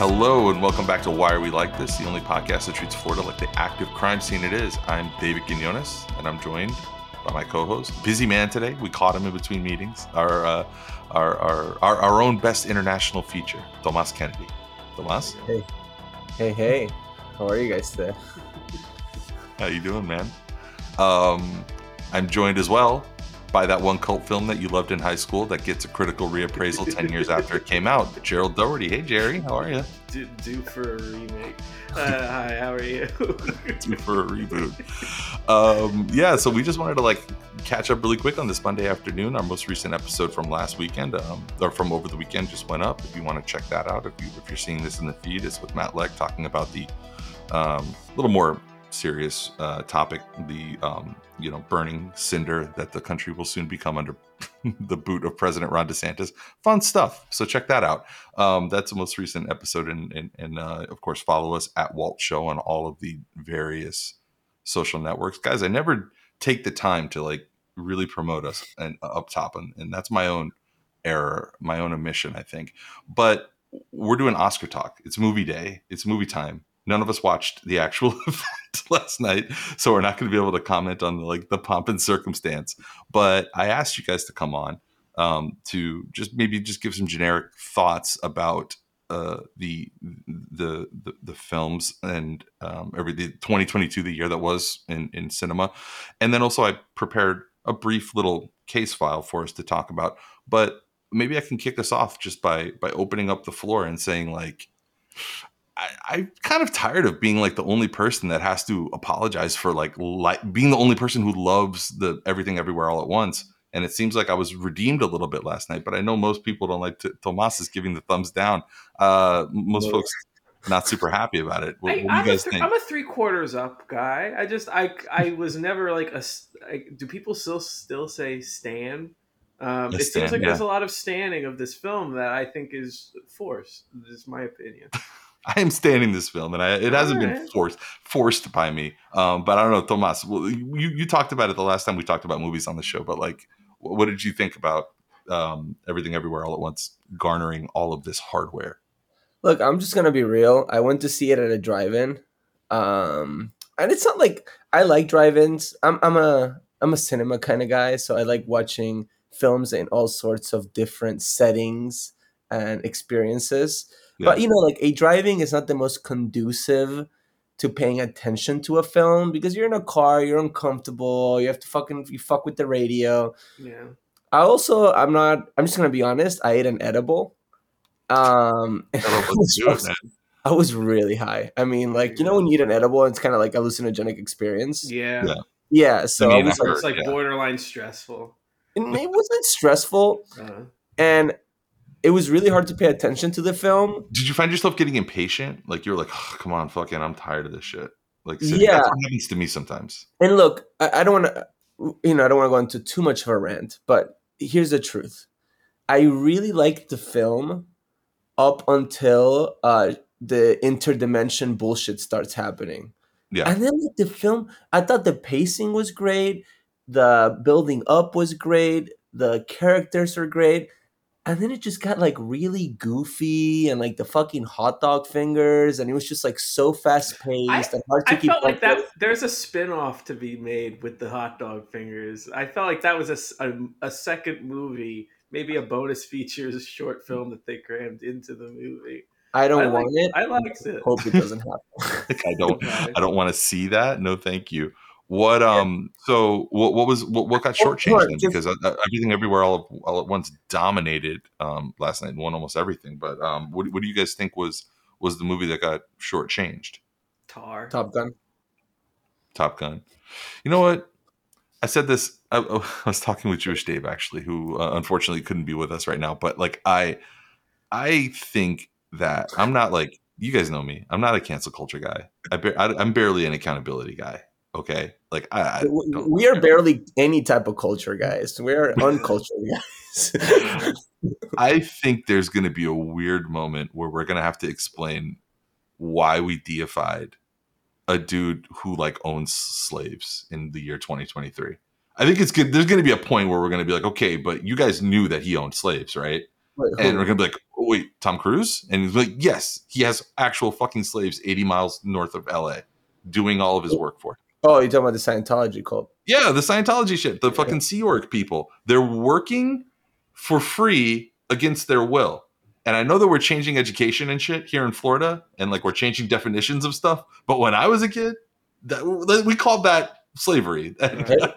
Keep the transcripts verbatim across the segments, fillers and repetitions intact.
Hello and welcome back to Why Are We Like This, the only podcast that treats Florida like the active crime scene it is. I'm David Quinones, and I'm joined by my co-host, busy man today. We caught him in between meetings. Our uh, our, our our our own best international feature, Tomas Kennedy. Tomas? Hey, hey, hey! How are you guys today? How you doing, man? Um, I'm joined as well by that one cult film that you loved in high school that gets a critical reappraisal ten years after it came out, Gerald Doherty. Hey, Jerry, how are you? Due, due for a remake. Uh, hi, how are you? Due for a reboot. Um, yeah, so we just wanted to like catch up really quick on this Monday afternoon. Our most recent episode from last weekend, um, or from over the weekend, just went up. If you want to check that out, if, you, if you're seeing this in the feed, it's with Matt Leck talking about the um, little more serious uh, topic, the um, you know, burning cinder that the country will soon become under the boot of President Ron DeSantis. Fun stuff. So check that out. Um, that's the most recent episode. And, and, and uh, of course, follow us at Walt Show on all of the various social networks. Guys, I never take the time to like really promote us and uh, up top. And, and that's my own error, my own omission, I think. But we're doing Oscar talk. It's movie day. It's movie time. None of us watched the actual event last night, so we're not going to be able to comment on the, like the pomp and circumstance. But I asked you guys to come on um, to just maybe just give some generic thoughts about uh, the, the the the films and um, every the twenty twenty-two, the year that was in in cinema, and then also I prepared a brief little case file for us to talk about. But maybe I can kick us off just by by opening up the floor and saying like, I, I'm kind of tired of being like the only person that has to apologize for like li- being the only person who loves the Everything Everywhere All at Once. And it seems like I was redeemed a little bit last night, but I know most people don't like to. Tomas is giving the thumbs down. Uh, most yeah. folks not super happy about it. What, I, what do I'm you guys th- think? I'm a three quarters up guy. I just, I, I was never like a, I, do people still, still say Stan? Um, it Stan, seems like yeah. there's a lot of standing of this film that I think is forced. This is my opinion. I am standing this film, and I, it hasn't right. been forced forced by me. Um, but I don't know, Tomas. Well, you, you talked about it the last time we talked about movies on the show. But like, what did you think about um, Everything Everywhere All at Once garnering all of this hardware? Look, I'm just gonna be real. I went to see it at a drive-in, um, and it's not like I like drive-ins. I'm I'm a I'm a cinema kind of guy, so I like watching films in all sorts of different settings and experiences. But, you know, like a driving is not the most conducive to paying attention to a film because you're in a car, you're uncomfortable, you have to fucking you fuck with the radio. Yeah. I also, I'm not, I'm just going to be honest, I ate an edible. Um, I, was, I, was, I was really high. I mean, like, you know, when you eat an edible, it's kind of like a hallucinogenic experience. Yeah. Yeah. yeah so I mean, I was like, it's like yeah. borderline stressful. And it wasn't stressful. Uh-huh. And it was really hard to pay attention to the film. Did you find yourself getting impatient? Like you were like, oh, "Come on, fucking, I'm tired of this shit." Like, sitting, yeah, that's what happens to me sometimes. And look, I, I don't want to, you know, I don't want to go into too much of a rant, but here's the truth: I really liked the film up until uh, the interdimension bullshit starts happening. Yeah, and then like, the film, I thought the pacing was great, the building up was great, the characters were great. And then it just got like really goofy and like the fucking hot dog fingers, and it was just like so fast paced and hard to I keep. I felt like that with. There's a spin-off to be made with the hot dog fingers. I felt like that was a, a, a second movie, maybe a bonus features short film that they crammed into the movie. I don't I want liked, it. I liked I it. Hope it doesn't happen. I don't. I don't want to see that. No, thank you. What um so what what was what, what got shortchanged then? Because Everything Everywhere all, of, all at Once dominated um last night and won almost everything. But um what, what do you guys think was was the movie that got shortchanged? Tar. Top Gun. Top Gun. You know what? I said this. I, I was talking with Jewish Dave actually, who uh, unfortunately couldn't be with us right now. But like I, I think that I'm not like you guys know me. I'm not a cancel culture guy. I, bar- I I'm barely an accountability guy. Okay, like I, I we are care. barely any type of culture guys. We're uncultured guys. I think there's going to be a weird moment where we're going to have to explain why we deified a dude who like owns slaves in the year twenty twenty-three. I think it's good. There's going to be a point where we're going to be like, okay, but you guys knew that he owned slaves, right? Wait, and we're going to be like, oh, wait, Tom Cruise? And he's like, yes, he has actual fucking slaves eighty miles north of L A doing all of his work for him. Oh, you're talking about the Scientology cult? Yeah, the Scientology shit. The fucking Sea Org people. They're working for free against their will. And I know that we're changing education and shit here in Florida, and like we're changing definitions of stuff. But when I was a kid, that, we called that slavery. Right.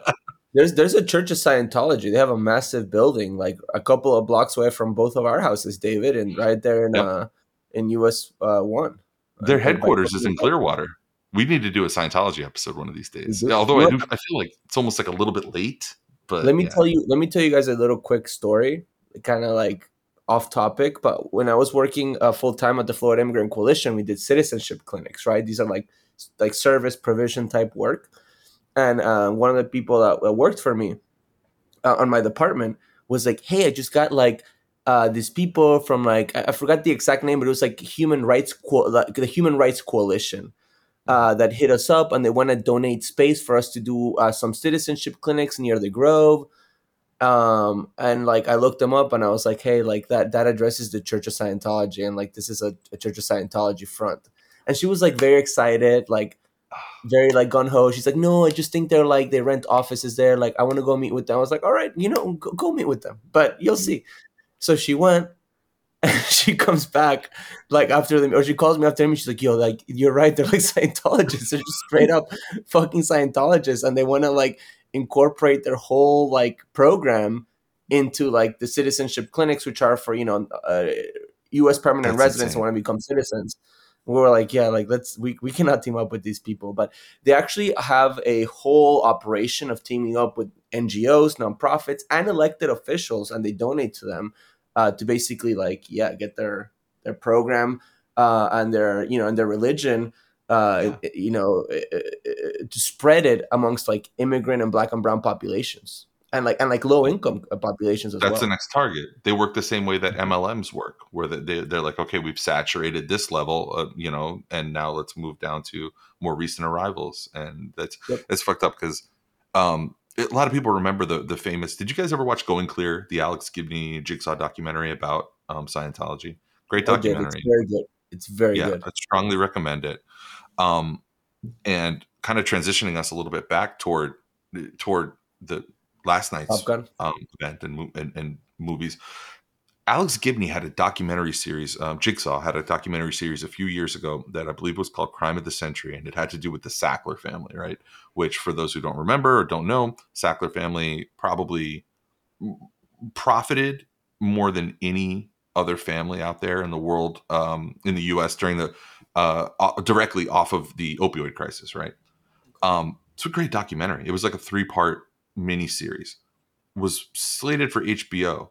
There's there's a Church of Scientology. They have a massive building, like a couple of blocks away from both of our houses, David, and right there in yep. uh, in U S uh, one. Their headquarters is in Clearwater. We need to do a Scientology episode one of these days. Yeah, although I do, I feel like it's almost like a little bit late. But let me yeah. tell you, let me tell you guys a little quick story, kind of like off topic. But when I was working uh, full time at the Florida Immigrant Coalition, we did citizenship clinics. Right, these are like like service provision type work. And uh, one of the people that worked for me uh, on my department was like, "Hey, I just got like." Uh, these people from like I forgot the exact name, but it was like human rights, Co- like the Human Rights Coalition, uh, that hit us up, and they want to donate space for us to do uh, some citizenship clinics near the Grove. Um, and like I looked them up, and I was like, "Hey, like that that addresses the Church of Scientology, and like this is a, a Church of Scientology front." And she was like very excited, like very like gung ho. She's like, "No, I just think they're like they rent offices there. Like I want to go meet with them." I was like, "All right, you know, go, go meet with them, but you'll see." So she went, and she comes back, like, after them, or she calls me after me. She's like, yo, like, you're right. They're, like, Scientologists. They're just straight up fucking Scientologists. And they want to, like, incorporate their whole, like, program into, like, the citizenship clinics, which are for, you know, uh, U S permanent That's residents insane. who want to become citizens. We were like, yeah, like, let's, we, we cannot team up with these people. But they actually have a whole operation of teaming up with N G Os, nonprofits, and elected officials, and they donate to them. Uh, to basically like yeah get their their program uh, and their you know and their religion uh, yeah. you know it, it, it, to spread it amongst like immigrant and black and brown populations and like and like low income populations as That's well. That's the next target. They work the same way that M L Ms work, where they they're like, okay, we've saturated this level of, you know, and now let's move down to more recent arrivals, and that's yep. it's fucked up because. Um, A lot of people remember the the famous. Did you guys ever watch Going Clear, the Alex Gibney Jigsaw documentary about um, Scientology? Great documentary. It's very good. It's very yeah, good. I strongly recommend it. Um, and kind of transitioning us a little bit back toward toward the last night's Top Gun. Um, event and, and and movies. Alex Gibney had a documentary series. Um, Jigsaw had a documentary series a few years ago that I believe was called Crime of the Century. And it had to do with the Sackler family, right? Which for those who don't remember or don't know, Sackler family probably profited more than any other family out there in the world, um, in the U S during the, uh, directly off of the opioid crisis, right? Um, it's a great documentary. It was like a three part mini series, was slated for H B O.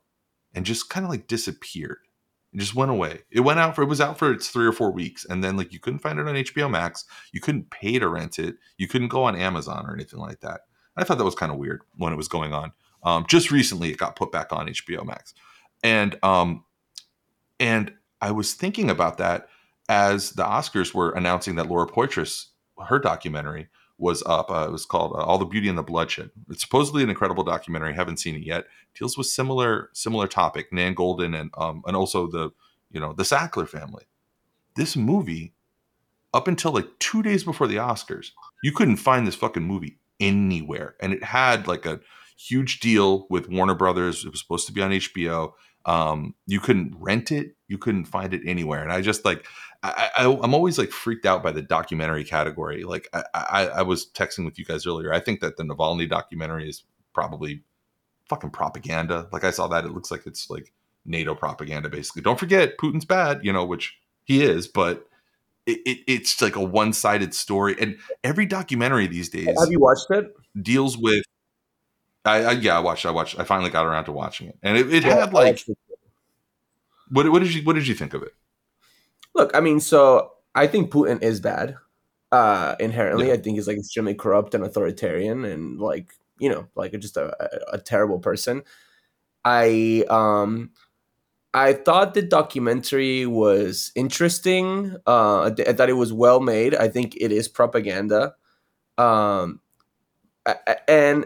And just kind of like disappeared. It just went away. It went out for, it was out for its three or four weeks. And then like you couldn't find it on H B O Max. You couldn't pay to rent it. You couldn't go on Amazon or anything like that. I thought that was kind of weird when it was going on. Um, just recently it got put back on H B O Max. And, um, and I was thinking about that as the Oscars were announcing that Laura Poitras, her documentary was up. Uh, it was called uh, All the Beauty and the Bloodshed. It's supposedly an incredible documentary. Haven't seen it yet. Deals with similar similar topic, Nan Goldin and um and also the you know the Sackler family. This movie, up until like two days before the Oscars, you couldn't find this fucking movie anywhere. And it had like a huge deal with Warner Brothers. It was supposed to be on H B O. Um, you couldn't rent it. You couldn't find it anywhere. And I just like. I, I, I'm always like freaked out by the documentary category. Like I, I, I was texting with you guys earlier. I think that the Navalny documentary is probably fucking propaganda. Like I saw that. It looks like it's like NATO propaganda, basically. Don't forget Putin's bad, you know, which he is, but it, it, it's like a one-sided story. And every documentary these days. Have you watched it? Deals with. I, I yeah, I watched. I watched. I finally got around to watching it, and it, it yeah, had like. It. What what did you what did you think of it? Look, I mean, so I think Putin is bad uh, inherently. Yeah. I think he's like extremely corrupt and authoritarian and like, you know, like just a, a, a terrible person. I um, I thought the documentary was interesting. Uh, I, th- I thought it was well made. I think it is propaganda. Um, I, I, and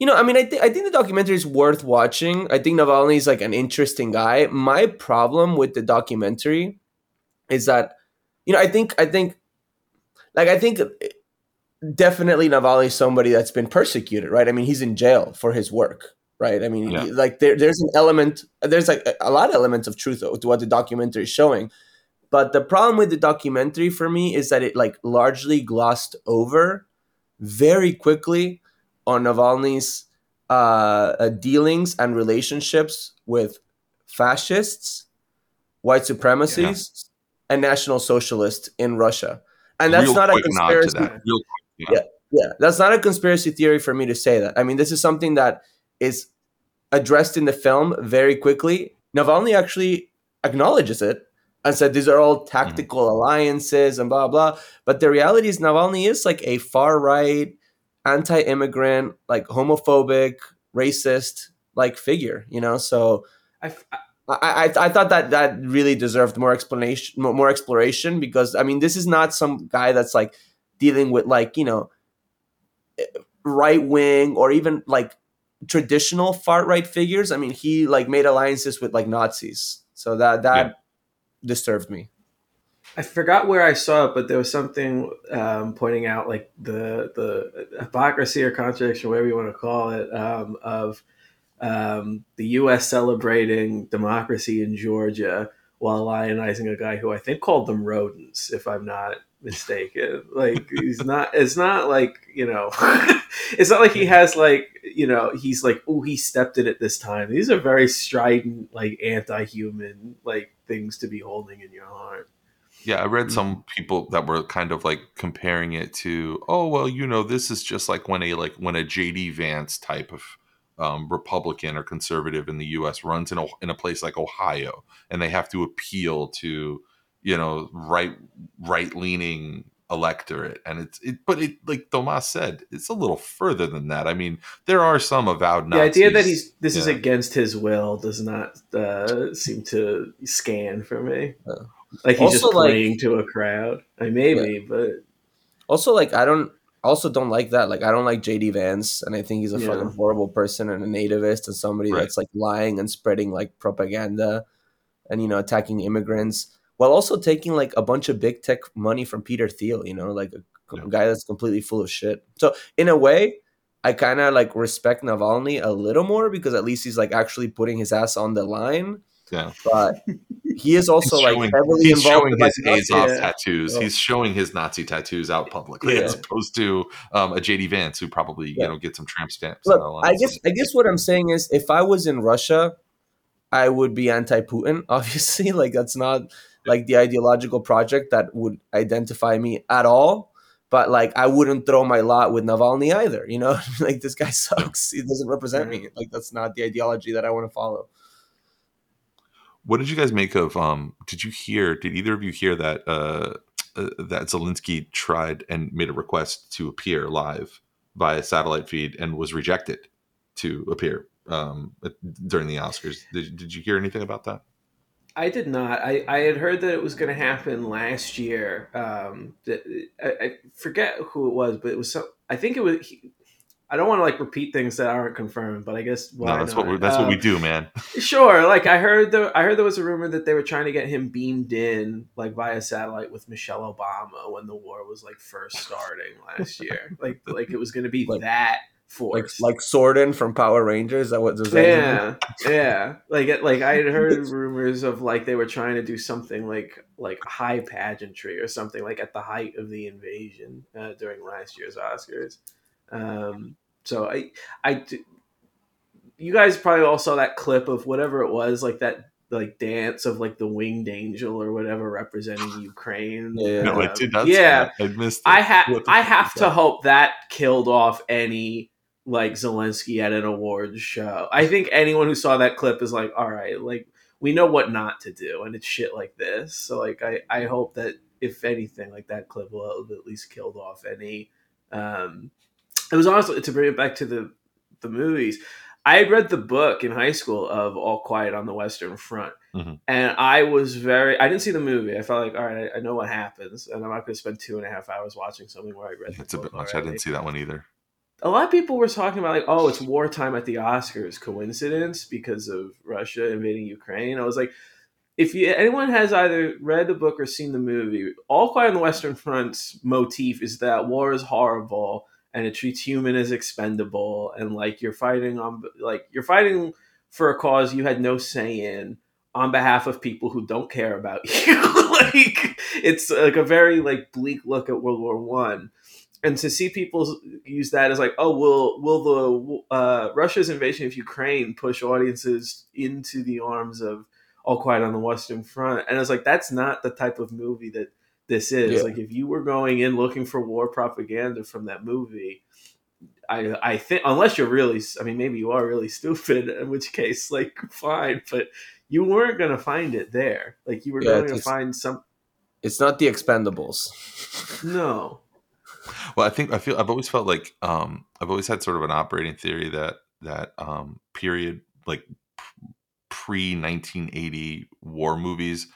you know, I mean, I, th- I think the documentary is worth watching. I think Navalny is like an interesting guy. My problem with the documentary is that, you know, I think, I think, like, I think definitely Navalny is somebody that's been persecuted, right? I mean, he's in jail for his work, right? I mean, yeah. like there, there's an element, there's like a, a lot of elements of truth to what the documentary is showing. But the problem with the documentary for me is that it like largely glossed over very quickly on Navalny's uh, dealings and relationships with fascists, white supremacists, yeah. and National Socialists in Russia. And that's Real not a conspiracy. That. Real, yeah. Yeah, yeah, that's not a conspiracy theory for me to say that. I mean, this is something that is addressed in the film very quickly. Navalny actually acknowledges it and said these are all tactical mm-hmm. alliances and blah, blah. But the reality is Navalny is like a far-right, anti-immigrant, like homophobic, racist, like figure, you know? So I, I, I thought that that really deserved more explanation, more exploration, because I mean, this is not some guy that's like dealing with like, you know, right wing or even like traditional far-right figures. I mean, he like made alliances with like Nazis. So that, that, yeah. disturbed me. I forgot where I saw it, but there was something um, pointing out like the the hypocrisy or contradiction, whatever you want to call it, um, of um, the U S celebrating democracy in Georgia while lionizing a guy who I think called them rodents, if I'm not mistaken. Like he's not. It's not like you know. It's not like he has like you know. He's like, oh, he stepped in at this time. These are very strident, like anti-human, like. Things to be holding in your heart. Yeah, I read some people that were kind of like comparing it to, oh well, you know, this is just like when a like when a J D Vance type of um, Republican or conservative in the U S runs in a in a place like Ohio, and they have to appeal to you know right right leaning electorate, and it's it. But it like Tomas said, it's a little further than that. I mean, there are some avowed Nazis. The idea that he's this yeah. is against his will does not uh, seem to scan for me. Uh, like he's just playing like, to a crowd. I maybe, yeah. but also like I don't also don't like that. Like I don't like J D Vance, and I think he's a yeah. fucking horrible person and a nativist and somebody right. that's like lying and spreading like propaganda, and you know attacking immigrants. While also taking like a bunch of big tech money from Peter Thiel, you know, like a yeah. guy that's completely full of shit. So in a way, I kind of like respect Navalny a little more because at least he's like actually putting his ass on the line. Yeah. But he is also he's like showing, heavily he's involved showing in his Azov yeah. tattoos. Yeah. He's showing his Nazi tattoos out publicly yeah. as opposed to um, a J D Vance who probably yeah. you know gets some tramp stamps. Look, and I guess I guess what I'm saying is if I was in Russia, I would be anti-Putin. Obviously, like that's not. Like the ideological project that would identify me at all, but like I wouldn't throw my lot with Navalny either. You know, like this guy sucks. He doesn't represent me. Like that's not the ideology that I want to follow. What did you guys make of? Um, did you hear? Did either of you hear that uh, uh, that Zelensky tried and made a request to appear live via satellite feed and was rejected to appear um, during the Oscars? Did, did you hear anything about that? I did not. I, I had heard that it was going to happen last year. Um, that, I, I forget who it was, but it was. So, I think it was. He, I don't want to like repeat things that aren't confirmed, but I guess why no, that's not? what we, that's um, what we do, man. Sure. Like I heard the I heard there was a rumor that they were trying to get him beamed in like via satellite with Michelle Obama when the war was like first starting last year. Like like it was going to be like, that. Force. Like like Sordin from Power Rangers, is that what does that yeah mean? yeah like it, like I had heard rumors of like they were trying to do something like like high pageantry or something like at the height of the invasion uh, during last year's Oscars. Um, so I I you guys probably all saw that clip of whatever it was like that like dance of like the winged angel or whatever representing Ukraine. Yeah, no, um, I did not yeah. I missed. It. I have I have to hope that killed off any. Like Zelensky at an awards show. I think anyone who saw that clip is like, all right, like we know what not to do, and it's shit like this. So like, I, I hope that if anything, like that clip will have at least killed off any. Um, it was honestly to bring it back to the the movies. I had read the book in high school of All Quiet on the Western Front, mm-hmm. and I was very. I didn't see the movie. I felt like, all right, I, I know what happens, and I'm not going to spend two and a half hours watching something where I read. It's a bit much. Already. I didn't see that one either. a lot of people were talking about, like, oh, it's wartime at the Oscars, coincidence because of Russia invading Ukraine. I was like, if you, anyone has either read the book or seen the movie, All Quiet on the Western Front's motif is that war is horrible and it treats human as expendable, and like you're fighting on, like you're fighting for a cause you had no say in on behalf of people who don't care about you. Like, it's like a very like bleak look at World War One. And to see people use that as like, oh, will will the uh, Russia's invasion of Ukraine push audiences into the arms of All Quiet on the Western Front? And I was like, that's not the type of movie that this is. Yeah. Like, if you were going in looking for war propaganda from that movie, I I think, unless you're really, I mean, maybe you are really stupid, in which case, like, fine, but you weren't going to find it there. Like, you were yeah, going to find some. It's not the Expendables. No. Well, I think I feel I've always felt like um, I've always had sort of an operating theory that that um, period, like pre nineteen eighty war movies,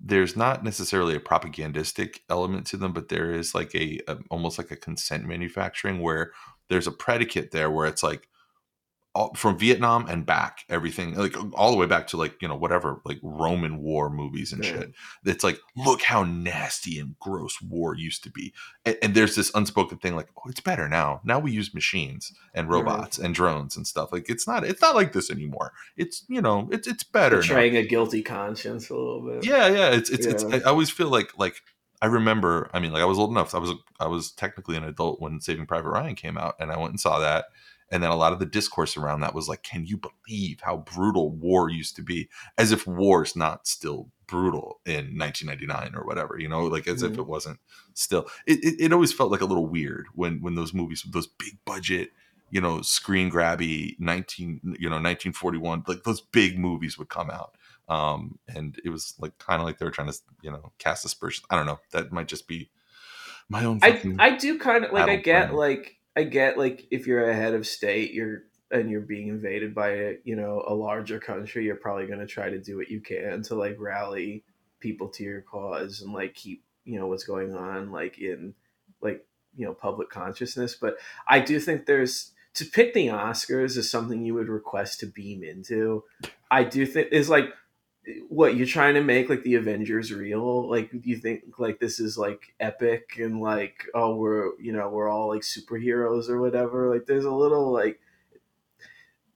there's not necessarily a propagandistic element to them, but there is like a, a almost like a consent manufacturing where there's a predicate there where it's like all, from Vietnam and back, everything like all the way back to like, you know, whatever, like Roman war movies and yeah. shit. It's like, look how nasty and gross war used to be. And, and there's this unspoken thing like, oh, it's better now. Now we use machines and robots right. and drones and stuff. Like, it's not, it's not like this anymore. It's, you know, it's, it's better. Betraying a guilty conscience a little bit. Yeah. Yeah. It's, it's, yeah. it's, I always feel like, like, I remember, I mean, like I was old enough. I was, I was technically an adult when Saving Private Ryan came out, and I went and saw that. And then a lot of the discourse around that was like, can you believe how brutal war used to be? As if war's not still brutal in nineteen ninety-nine or whatever, you know, like as mm-hmm. if it wasn't still. It, it it always felt like a little weird when when those movies, those big budget, you know, screen grabby nineteen, you know, nineteen forty-one, like those big movies would come out. Um, and it was like kind of like they were trying to, you know, cast aspersions. I don't know. That might just be my own. I I do kind of like I get plan. like. I get like if you're a head of state, you're and you're being invaded by a, you know, a larger country, you're probably going to try to do what you can to like rally people to your cause and like keep, you know, what's going on like in like, you know, public consciousness. But I do think there's to pick the Oscars is something you would request to beam into. I do think is like what you're trying to make like the Avengers real, like you think like this is like epic and like, oh, we're, you know, we're all like superheroes or whatever. Like there's a little like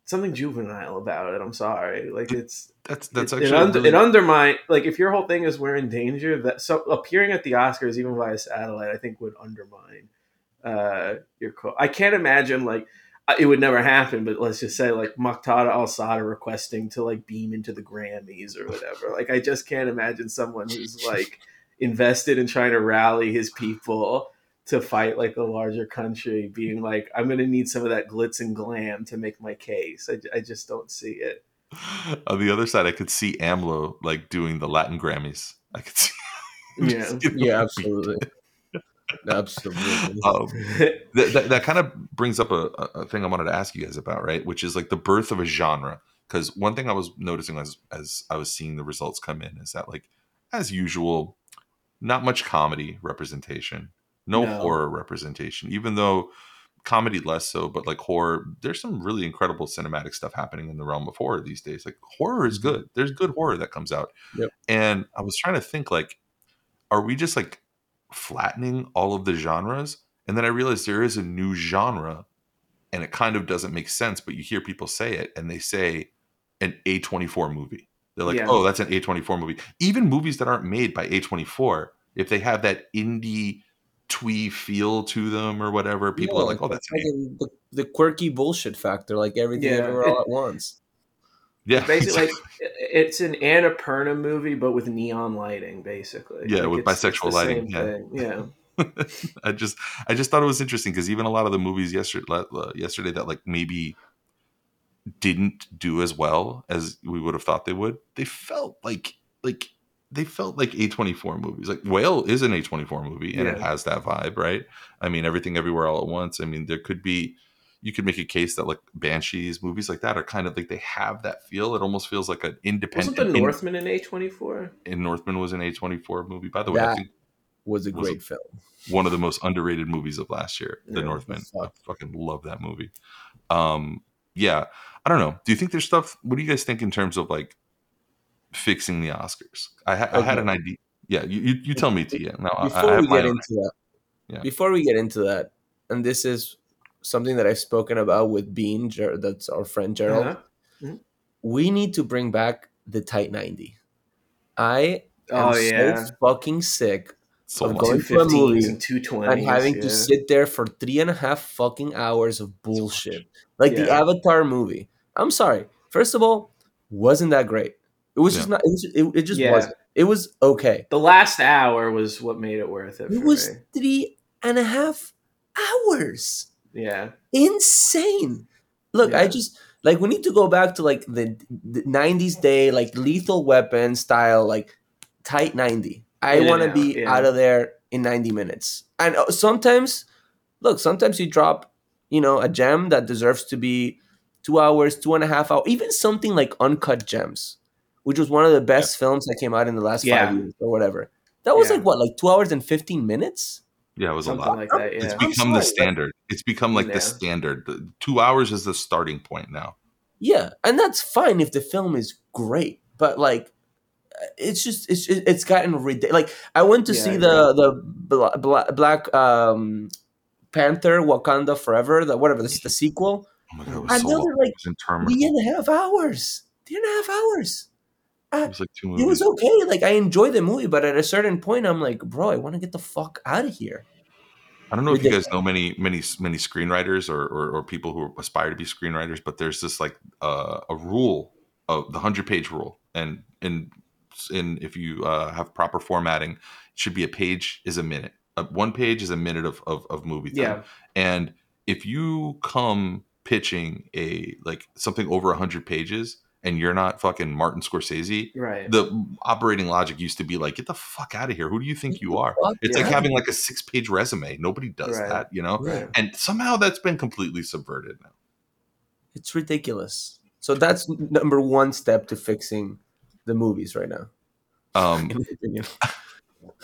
something juvenile about it. I'm sorry. Like it's that's that's it, actually it, under, really... it undermines like if your whole thing is we're in danger, that so appearing at the Oscars even via satellite I think would undermine uh your co- I can't imagine like it would never happen, but let's just say like Muqtada al-Sada requesting to like beam into the Grammys or whatever. Like, I just can't imagine someone who's like invested in trying to rally his people to fight like a larger country being like, I'm going to need some of that glitz and glam to make my case. I, I just don't see it. On the other side, I could see AMLO like doing the Latin Grammys. I could see. Yeah. Yeah, absolutely. Absolutely. Um, that, that, that kind of brings up a, a thing I wanted to ask you guys about, right? Which is like the birth of a genre. Because one thing I was noticing as as I was seeing the results come in is that, like, as usual, not much comedy representation, no, no. horror representation. Even though comedy less so, but like horror, there's some really incredible cinematic stuff happening in the realm of horror these days. Like horror is good. There's good horror that comes out. Yep. And I was trying to think, like, are we just like flattening all of the genres? And then I realized there is a new genre and it kind of doesn't make sense, but you hear people say it and they say an A twenty-four movie. They're like, yeah. oh, that's an A twenty-four movie. Even movies that aren't made by A twenty-four, if they have that indie twee feel to them or whatever, people yeah, are like, oh, that's an the, the quirky bullshit factor, like everything yeah. everywhere all at once. Yeah, basically, exactly. like it's an Annapurna movie, but with neon lighting, basically. Yeah, like with bisexual lighting. Yeah, yeah. I just, I just thought it was interesting because even a lot of the movies yesterday, yesterday that like maybe didn't do as well as we would have thought they would, they felt like, like they felt like A twenty-four movies. Like Whale is an A twenty-four movie, and yeah. it has that vibe, right? I mean, Everything Everywhere All at Once. I mean, there could be. You could make a case that like Banshees, movies like that are kind of like they have that feel. It almost feels like an independent. Wasn't The Northman in A twenty-four? And Northman was an A twenty-four movie, by the way. That, I think was a was great film. One of the most underrated movies of last year, The yeah, Northman. I fucking love that movie. Um, yeah, I don't know. Do you think there's stuff? What do you guys think in terms of like fixing the Oscars? I, ha- okay. I had an idea. Yeah, you you, you tell me, Tia. No, before I, I we get into idea. that, yeah. before we get into that, and this is something that I've spoken about with Bean, Ger- that's our friend Gerald. Uh-huh. Mm-hmm. We need to bring back the tight ninety. I am oh, yeah. so fucking sick so of going to a movie and, and having yeah. to sit there for three and a half fucking hours of bullshit. Like yeah. the Avatar movie. I'm sorry. First of all, wasn't that great. It was yeah. just not. It, was, it, it just yeah. wasn't. It was okay. The last hour was what made it worth it. It for was me. three and a half hours. Yeah. Insane. Look, yeah. I just... Like, we need to go back to, like, the, the nineties day, like, Lethal Weapon style, like, tight ninety. I yeah, want to be yeah. out of there in ninety minutes. And sometimes, look, sometimes you drop, you know, a gem that deserves to be two hours, two and a half hours. Even something like Uncut Gems, which was one of the best yeah. films that came out in the last yeah. five years or whatever. That was, yeah. like, what, like two hours and fifteen minutes? Yeah, it was Something a lot. Like that, yeah. It's become sorry, the standard. Like, it's become like yeah. the standard. The two hours is the starting point now. Yeah, and that's fine if the film is great, but like, it's just it's it's gotten ridiculous. Like, I went to yeah, see the yeah. the Bla- Black um, Panther: Wakanda Forever, the whatever the, the sequel. Oh my god, it was so another like three and a half hours. Three and a half hours. It was, like two movies. It was okay. Like, I enjoyed the movie, but at a certain point, I'm like, bro, I want to get the fuck out of here. I don't know if you guys know many, many, many screenwriters or, or, or people who aspire to be screenwriters, but there's this like uh, a rule of the hundred page rule, and and and if you uh, have proper formatting, it should be a page is a minute. Uh, one page is a minute of of, of movie time. Yeah. And if you come pitching a like something over a hundred pages. And you're not fucking Martin Scorsese. Right. The operating logic used to be like, get the fuck out of here. Who do you think you are? It's yeah. like having like a six page resume. Nobody does right. that, you know? Right. And somehow that's been completely subverted now. It's ridiculous. So that's number one step to fixing the movies right now. Um, in my opinion.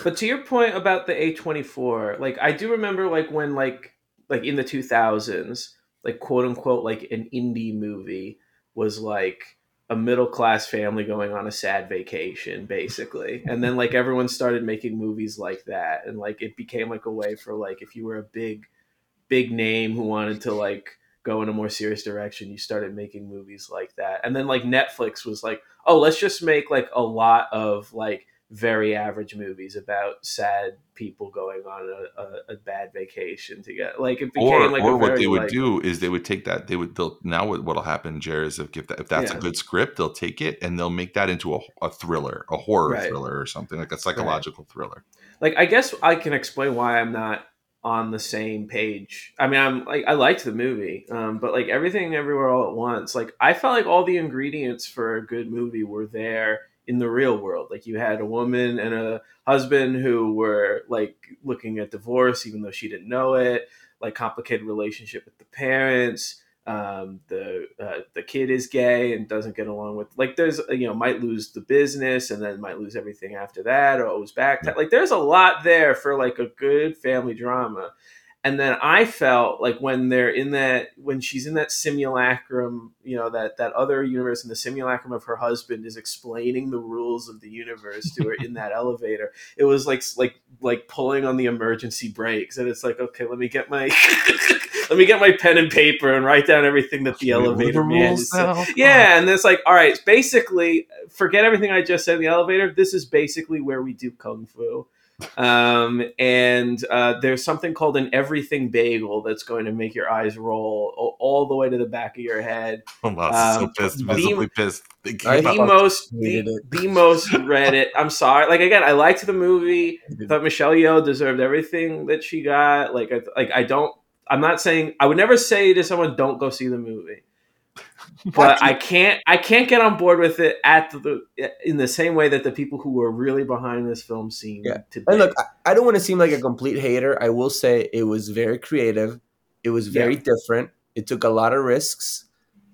But to your point about the A twenty-four, like I do remember like when like like in the two thousands, like quote unquote, like an indie movie was like a middle-class family going on a sad vacation, basically. And then, like, everyone started making movies like that. And, like, it became, like, a way for, like, if you were a big, big name who wanted to, like, go in a more serious direction, you started making movies like that. And then, like, Netflix was like, oh, let's just make, like, a lot of, like, very average movies about sad people going on a, a, a bad vacation together. Like it became or, like or a what very, they would like, do is they would take that they would they'll now what, what'll happen, Jer, is if, if that if that's yeah. a good script, they'll take it and they'll make that into a, a thriller, a horror right. thriller or something like a psychological right. thriller. Like I guess I can explain why I'm not on the same page. I mean, I'm like I liked the movie, um, but like Everything Everywhere All at Once. Like I felt like all the ingredients for a good movie were there. In the real world, like you had a woman and a husband who were like looking at divorce, even though she didn't know it, like complicated relationship with the parents. Um, the, uh, the kid is gay and doesn't get along with like, there's, you know, might lose the business and then might lose everything after that. Or always back to, like, there's a lot there for like a good family drama. And then I felt like when they're in that, when she's in that simulacrum, you know, that, that other universe and the simulacrum of her husband is explaining the rules of the universe to her in that elevator, it was like, like, like pulling on the emergency brakes. And it's like, okay, let me get my, let me get my pen and paper and write down everything that the elevator man is saying. Yeah. And it's like, all right, basically forget everything I just said in the elevator. This is basically where we do Kung Fu. Um, and uh, there's something called an everything bagel that's going to make your eyes roll all, all the way to the back of your head. I'm um, so pissed, visibly the, pissed. The, the most, the, the most read it. I'm sorry. Like again, I liked the movie. I thought Michelle Yeoh deserved everything that she got. Like, I, like I don't. I'm not saying I would never say to someone, "Don't go see the movie." But I can't, I can't get on board with it at the in the same way that the people who were really behind this film seemed yeah. to be. And look, I, I don't want to seem like a complete hater. I will say it was very creative. It was very yeah. different. It took a lot of risks.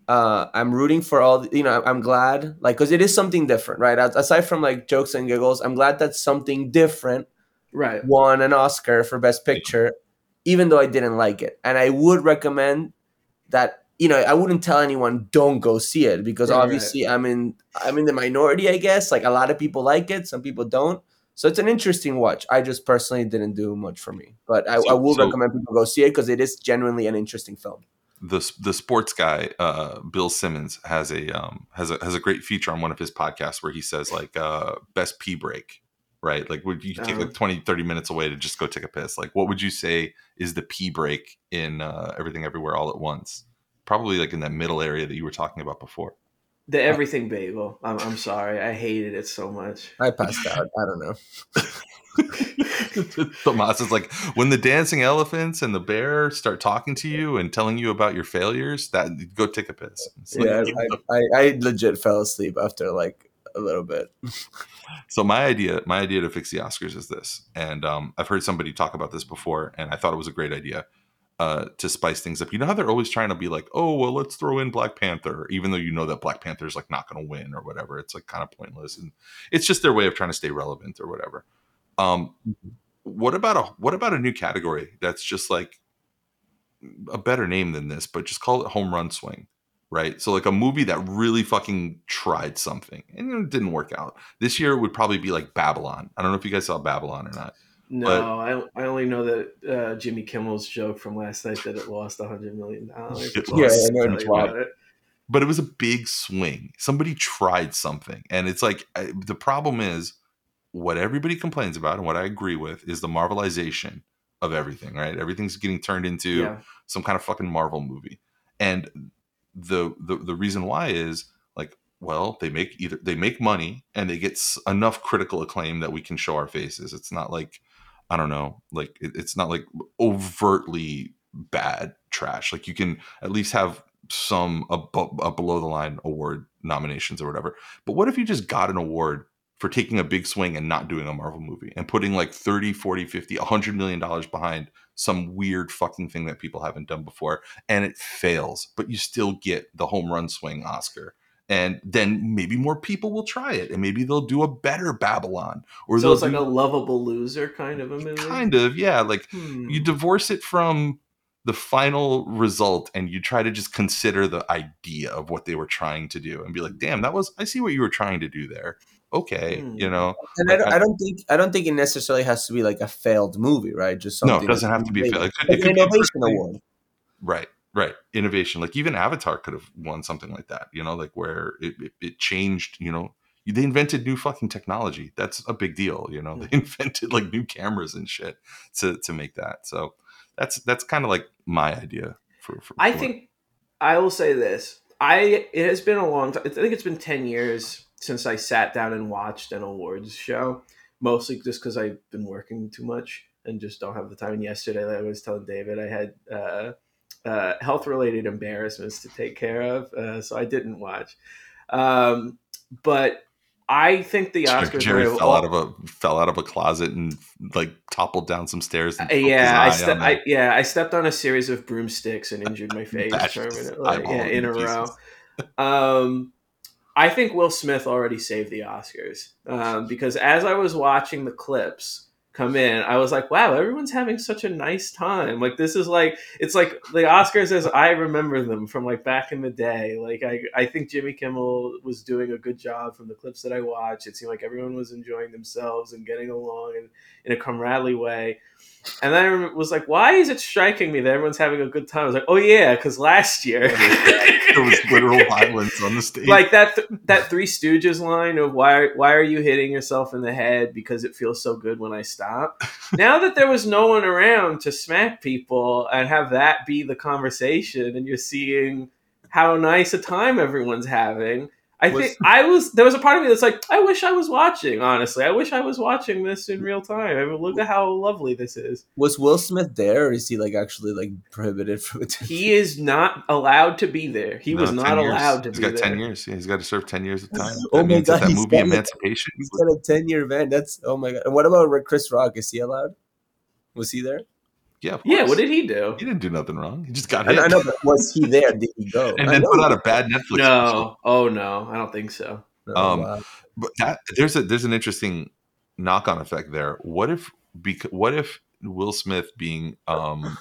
Uh, I'm rooting for all, the, you know, I'm glad, like, because it is something different, right? Aside from like jokes and giggles, I'm glad that's something different right. won an Oscar for Best Picture, even though I didn't like it. And I would recommend that, you know, I wouldn't tell anyone don't go see it, because right, obviously right. I'm in I'm in the minority, I guess. Like, a lot of people like it, some people don't. So it's an interesting watch. I just personally didn't do much for me, but I, so, I will so recommend people go see it because it is genuinely an interesting film. The the sports guy, uh, Bill Simmons, has a um has a has a great feature on one of his podcasts where he says like uh best pee break, right? Like, would you take uh-huh. like twenty, thirty minutes away to just go take a piss? Like, what would you say is the pee break in uh, Everything Everywhere All at Once? Probably like in that middle area that you were talking about before. The everything bagel. I'm I'm sorry. I hated it so much. I passed out. I don't know. Tomas is like, when the dancing elephants and the bear start talking to you and telling you about your failures, that go take a piss. Like, yeah, I, I, I legit fell asleep after like a little bit. So my idea, my idea to fix the Oscars is this, and um, I've heard somebody talk about this before, and I thought it was a great idea. Uh, to spice things up. You know how they're always trying to be like, oh, well, let's throw in Black Panther, even though you know that Black Panther is like not going to win or whatever. It's like kind of pointless, and it's just their way of trying to stay relevant or whatever. Um, what about a what about a new category that's just like a better name than this, but just call it Home Run Swing, right? So like a movie that really fucking tried something and it didn't work out. This year would probably be like Babylon. I don't know if you guys saw Babylon or not. No, but, I I only know that uh, Jimmy Kimmel's joke from last night that it lost one hundred million dollars. It lost, yeah, I know about it. But it was a big swing. Somebody tried something. And it's like, I, the problem is what everybody complains about and what I agree with is the Marvelization of everything, right? Everything's getting turned into yeah. some kind of fucking Marvel movie. And the, the the reason why is like, well, they make either they make money and they get enough critical acclaim that we can show our faces. It's not like, I don't know, like it, it's not like overtly bad trash. Like you can at least have some above, uh, below the line award nominations or whatever. But what if you just got an award for taking a big swing and not doing a Marvel movie and putting like thirty, forty, fifty, one hundred million dollars behind some weird fucking thing that people haven't done before and it fails, but you still get the Home Run Swing Oscar? And then maybe more people will try it, and maybe they'll do a better Babylon. Or so it's like do... a lovable loser kind of a movie? Kind of, yeah. Like hmm. you divorce it from the final result, and you try to just consider the idea of what they were trying to do, and be like, "Damn, that was I see what you were trying to do there." Okay, hmm. you know. And like, I, don't, I don't think I don't think it necessarily has to be like a failed movie, right? Just something no, it doesn't have to be a failed. It could, like it could an innovation be award, right? Right. Innovation. Like even Avatar could have won something like that, you know, like where it, it, it changed, you know, they invented new fucking technology. That's a big deal. You know, they invented like new cameras and shit to, to make that. So that's, that's kind of like my idea for, for I for think it. I will say this. I, it has been a long time. I think it's been ten years since I sat down and watched an awards show, mostly just cause I've been working too much and just don't have the time. And yesterday, like I was telling David, I had, uh, Uh, health-related embarrassments to take care of, uh, so I didn't watch. Um, but I think the Oscars. Jerry fell out of a fell out of a closet and like toppled down some stairs. And yeah, I, ste- I yeah I stepped on a series of broomsticks and injured my face like, yeah, in a row. Um, I think Will Smith already saved the Oscars um, because as I was watching the clips come in, I was like, wow, everyone's having such a nice time. Like, this is like, it's like the Oscars as I remember them from like back in the day. Like, I, I think Jimmy Kimmel was doing a good job from the clips that I watched. It seemed like everyone was enjoying themselves and getting along and in a camaraderie way. And then I was like, why is it striking me that everyone's having a good time? I was like, oh yeah, because last year there was literal violence on the stage. Like that th- that Three Stooges line of why why are you hitting yourself in the head because it feels so good when I stop. Now that there was no one around to smack people and have that be the conversation, and you're seeing how nice a time everyone's having. I was, think I was. There was a part of me that's like, I wish I was watching. Honestly, I wish I was watching this in real time. I mean, look at how lovely this is. Was Will Smith there, or is he like actually like prohibited from attending? He is not allowed to be there. He no, was not allowed to he's be there. He's got ten years. Yeah, he's got to serve ten years of time. Oh that my god! That he's movie Emancipation. A, he's got a ten-year ban. That's oh my god. And what about Chris Rock? Is he allowed? Was he there? Yeah, yeah. What did he do? He didn't do nothing wrong. He just got hit. I know, but was he there? Did he go? And then put out a bad Netflix. No. Special. Oh no, I don't think so. Um, oh, wow. But that, there's a there's an interesting knock-on effect there. What if Because what if Will Smith being um,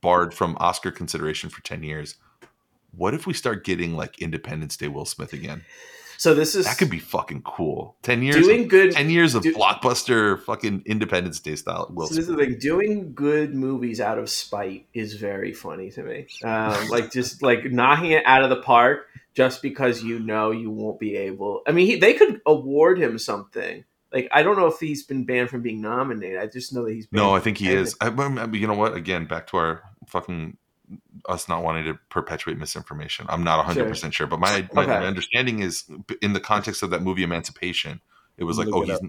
barred from Oscar consideration for ten years? What if we start getting like Independence Day Will Smith again? So this is that could be fucking cool. Ten years, doing of, good, ten years of do, blockbuster fucking Independence Day style. Will so this Smith. Is like doing good movies out of spite is very funny to me. Um, like just like knocking it out of the park just because you know you won't be able. I mean, he, they could award him something. Like I don't know if he's been banned from being nominated. I just know that he's banned. No, I think he is. I, you know what? Again, back to our fucking. Us not wanting to perpetuate misinformation. I'm not one hundred percent sure. sure, but my, my, okay. my understanding is in the context of that movie Emancipation, it was like, oh, he's up.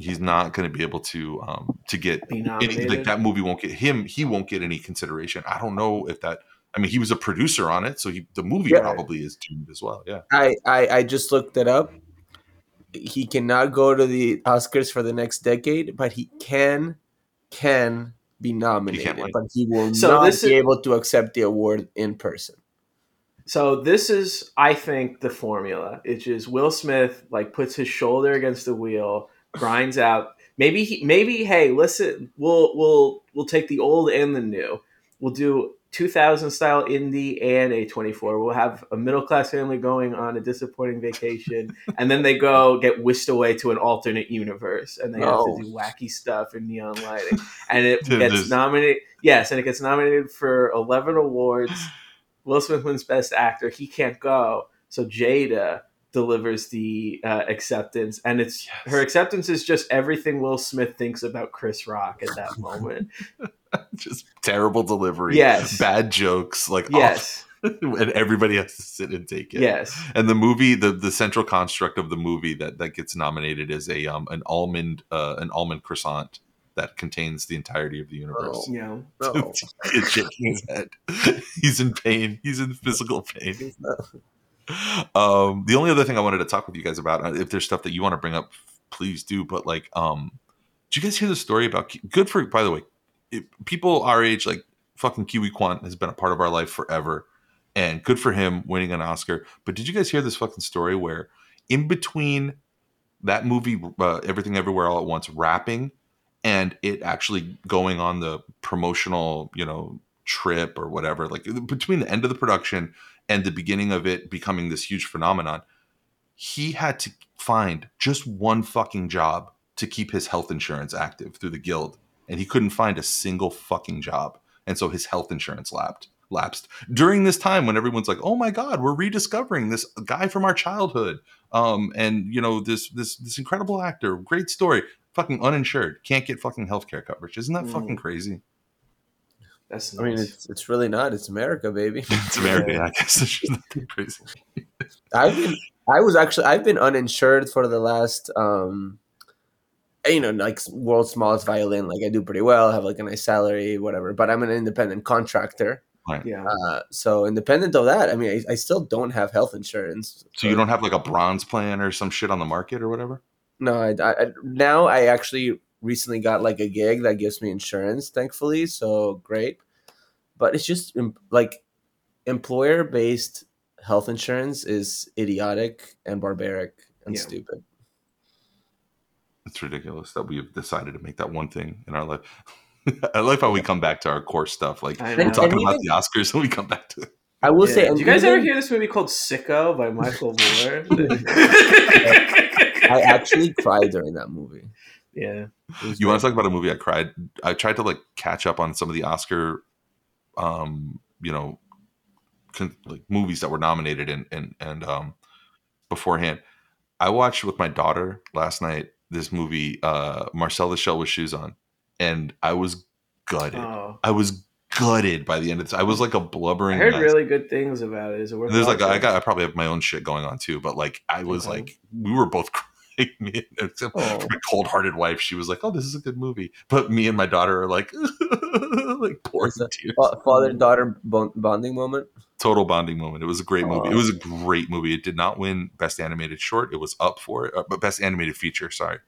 he's not going to be able to um, to get any, like that movie won't get him. He won't get any consideration. I don't know if that. I mean, he was a producer on it, so he, the movie yeah. probably is doomed as well. Yeah, I, I I just looked it up. He cannot go to the Oscars for the next decade, but he can can. be nominated, he but he will so not is, be able to accept the award in person. So this is, I think, the formula. It's just Will Smith like puts his shoulder against the wheel, grinds out. Maybe he, maybe hey, listen, we'll we'll we'll take the old and the new. We'll do two thousand style indie and A twenty-four. We'll have a middle class family going on a disappointing vacation, and then they go get whisked away to an alternate universe, and they no. have to do wacky stuff and neon lighting, and it Dude, gets this. nominated. Yes, and it gets nominated for eleven awards. Will Smith wins Best Actor. He can't go, so Jada delivers the uh, acceptance, and it's yes. her acceptance is just everything Will Smith thinks about Chris Rock at that moment. Just terrible delivery, yes. bad jokes, like yes, off, and everybody has to sit and take it. Yes, and the movie, the, the central construct of the movie that, that gets nominated is a um an almond uh, an almond croissant that contains the entirety of the universe. Yeah, oh, no. He's shaking his head. He's in pain. He's in physical pain. Um, the only other thing I wanted to talk with you guys about, if there's stuff that you want to bring up, please do. But like, um, did you guys hear the story about? Good for by the way. People our age, like fucking Kiwi Kwan has been a part of our life forever, and good for him winning an Oscar. But did you guys hear this fucking story where in between that movie, uh, Everything Everywhere All at Once wrapping and it actually going on the promotional, you know, trip or whatever, like between the end of the production and the beginning of it becoming this huge phenomenon, he had to find just one fucking job to keep his health insurance active through the Guild. And he couldn't find a single fucking job. And so his health insurance lapsed. lapsed. During this time when everyone's like, oh my God, we're rediscovering this guy from our childhood. Um, and, you know, this this this incredible actor, great story, fucking uninsured, can't get fucking healthcare coverage. Isn't that mm. fucking crazy? That's nuts. I mean, it's, it's really not. It's America, baby. It's America, yeah. I guess. It's just nothing crazy. I've been, I was actually, I've been uninsured for the last... Um, you know, like world's smallest violin, like I do pretty well, have like a nice salary, whatever, but I'm an independent contractor. Right. Yeah. Uh, so independent of that, I mean, I, I still don't have health insurance. So you don't have like a bronze plan or some shit on the market or whatever? No, I, I, now I actually recently got like a gig that gives me insurance, thankfully. So great. But it's just like employer-based health insurance is idiotic and barbaric and yeah. stupid. It's ridiculous that we've decided to make that one thing in our life. I like how we come back to our core stuff. Like we're talking about the Oscars and we come back to it. I will yeah. say, did you guys ever hear this movie called Sicko by Michael Moore? I actually cried during that movie. Yeah. You want to talk about a movie I cried? I tried to like catch up on some of the Oscar, um, you know, con- like movies that were nominated and, and, and um, beforehand. I watched with my daughter last night this movie, uh, Marcel the Shell with Shoes On, and I was gutted. Oh. I was gutted by the end of this. I was like a blubbering. I heard mess. Really good things about it. Is it worth There's watching? Like I got I probably have my own shit going on too, but like I was okay. like we were both crying. Me and, except oh. for my cold-hearted wife, she was like, "Oh, this is a good movie," but me and my daughter are like, like pouring tears. Father-daughter bonding moment. Total bonding moment. It was a great movie. It was a great movie. It did not win Best Animated Short. It was up for it, but Best Animated Feature. Sorry,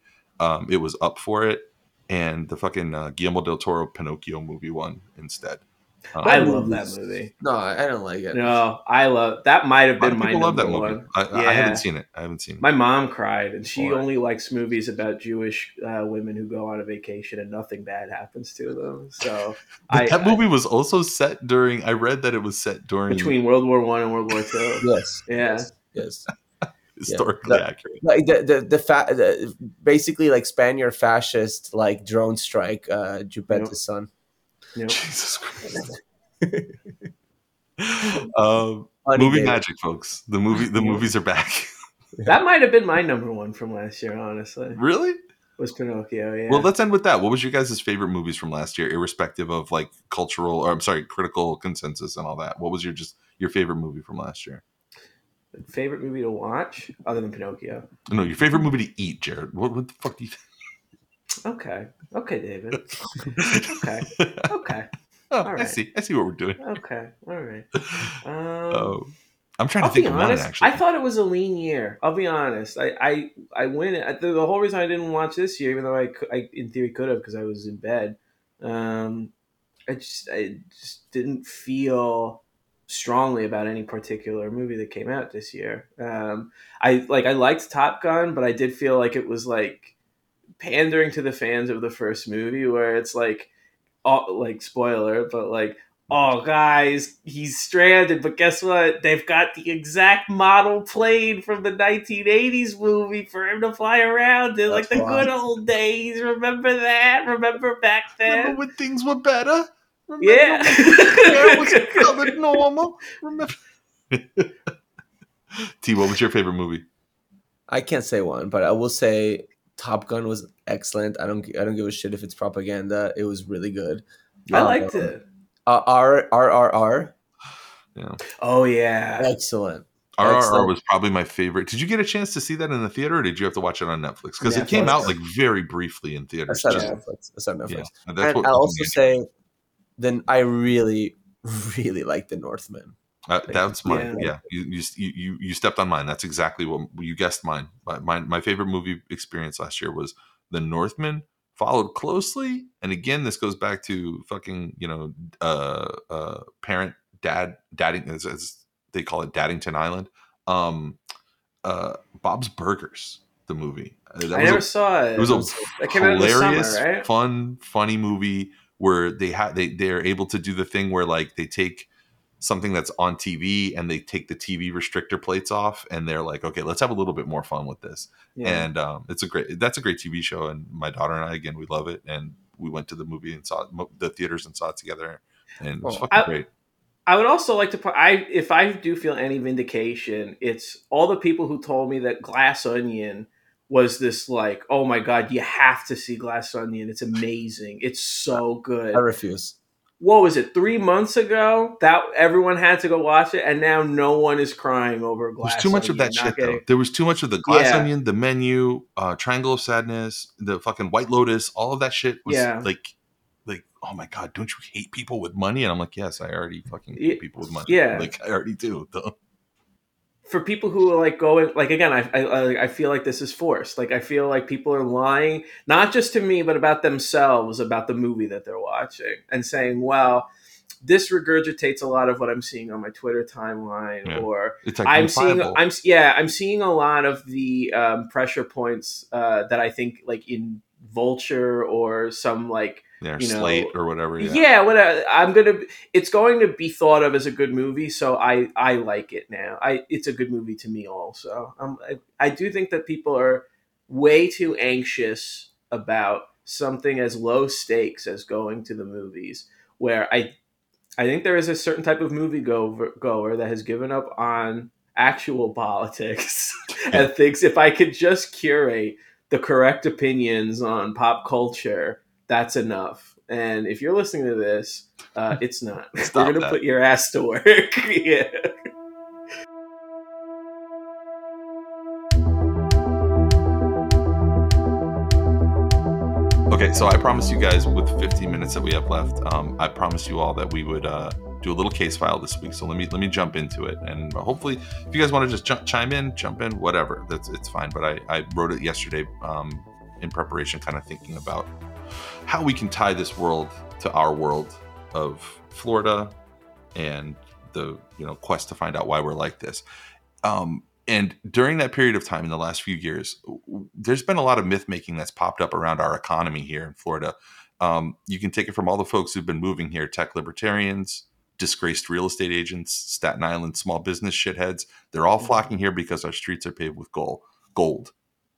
um, it was up for it, and the fucking uh, Guillermo del Toro Pinocchio movie won instead. Uh, I love that movie. No, I don't like it. No, I love that. Might have been my number that one. Movie. I, yeah. I haven't seen it. I haven't seen it. My mom cried, and she Boy. only likes movies about Jewish uh, women who go on a vacation and nothing bad happens to them. So I, that movie I, was also set during. I read that it was set during between World War One and World War Two. yes. Yeah. Yes. yes. Historically yeah. the, accurate. Like the the the, fa- the basically like Spaniard fascist like drone strike. Uh, Geppetto's yep. son. Nope. Jesus Christ. um, movie day. Magic, folks. The movie, the movies are back. That might have been my number one from last year, honestly. Really? Was Pinocchio? Yeah. Well, let's end with that. What was your guys' favorite movies from last year, irrespective of like cultural or I'm sorry, critical consensus and all that? What was your just your favorite movie from last year? Favorite movie to watch, other than Pinocchio? No, your favorite movie to eat, Jared. What, what the fuck do you think? Okay. Okay, David. Okay. Okay. Oh, all right. I see. I see what we're doing. Okay. All right. Um, um, I'm trying to I'll think of honest, one, actually. I thought it was a lean year. I'll be honest. I, I, I went – the whole reason I didn't watch this year, even though I, I in theory could have because I was in bed, um, I just I just didn't feel strongly about any particular movie that came out this year. Um, I like I liked Top Gun, but I did feel like it was like – pandering to the fans of the first movie where it's like oh like spoiler but like oh guys he's stranded but guess what they've got the exact model plane from the nineteen eighties movie for him to fly around in like the good old days. Remember that? Remember back then? Remember when things were better? Remember yeah it was colored normal. Remember T, what was your favorite movie? I can't say one, but I will say Top Gun was excellent. I don't I don't give a shit if it's propaganda. It was really good. I um, liked it. Uh, R, R R R. Yeah. Oh, yeah. Excellent. R R R excellent. Was probably my favorite. Did you get a chance to see that in the theater or did you have to watch it on Netflix? Because it came out like very briefly in theaters. That's on Netflix. That's on Netflix. Yeah, that's and what I'll also say, then I really, really like The Northman. Uh, that's mine. Yeah, yeah. You, you you you stepped on mine. That's exactly what you guessed. Mine. My, my my favorite movie experience last year was The Northman, followed closely. And again, this goes back to fucking you know, uh, uh, parent dad dadding as, as they call it, Daddington Island. Um, uh, Bob's Burgers, the movie. That I never a, saw it. It was a it came hilarious, out in the summer, right? fun, funny movie where they ha- they they're able to do the thing where like they take something that's on T V and they take the T V restrictor plates off and they're like, okay, let's have a little bit more fun with this. Yeah. And um, it's a great, that's a great T V show. And my daughter and I, again, we love it. And we went to the movie and saw it, the theaters and saw it together. And it was fucking I, great. I would also like to, I, if I do feel any vindication, it's all the people who told me that Glass Onion was this like, oh my God, you have to see Glass Onion. It's amazing. It's so good. I refuse. What was it? Three months ago, that everyone had to go watch it, and now no one is crying over Glass There's too much Onion, of that shit, getting... though. There was too much of the Glass yeah. Onion, The Menu, uh, Triangle of Sadness, the fucking White Lotus. All of that shit was yeah. like, like, oh my God, don't you hate people with money? And I'm like, yes, I already fucking hate people with money. Yeah, like I already do. Though. For people who are like going, like again, I, I I feel like this is forced. Like I feel like people are lying, not just to me, but about themselves, about the movie that they're watching, and saying, "Well, this regurgitates a lot of what I'm seeing on my Twitter timeline," yeah. or it's like "I'm seeing, I'm yeah, I'm seeing a lot of the um, pressure points uh, that I think like in Vulture or some like." Or you know, Slate or whatever. Yeah, yeah whatever. I'm gonna. It's going to be thought of as a good movie, so I, I like it now. I it's a good movie to me also. Um, I, I do think that people are way too anxious about something as low stakes as going to the movies. Where I, I think there is a certain type of movie gover, goer that has given up on actual politics and thinks if I could just curate the correct opinions on pop culture. That's enough. And if you're listening to this, uh, it's not. Stop You're going to put your ass to work. yeah. Okay, so I promised you guys with fifteen minutes that we have left, um, I promised you all that we would uh, do a little case file this week. So let me let me jump into it. And hopefully, if you guys want to just ch- chime in, jump in, whatever. That's It's fine. But I, I wrote it yesterday um, in preparation, kind of thinking about how we can tie this world to our world of Florida and the, you know, quest to find out why we're like this. Um, and during that period of time in the last few years, there's been a lot of myth making that's popped up around our economy here in Florida. Um, you can take it from all the folks who've been moving here, tech libertarians, disgraced real estate agents, Staten Island small business shitheads. They're all flocking here because our streets are paved with gold. Gold.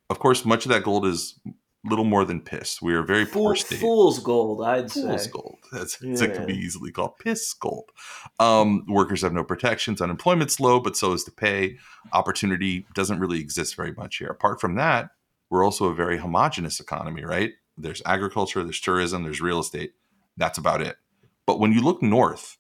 Of course, much of that gold is little more than piss. We are a very Fool, poor state. Fool's gold, I'd say. Fool's gold. That's, yeah. It can be easily called piss gold. Um, workers have no protections. Unemployment's low, but so is the pay. Opportunity doesn't really exist very much here. Apart from that, we're also a very homogenous economy, right? There's agriculture, there's tourism, there's real estate. That's about it. But when you look north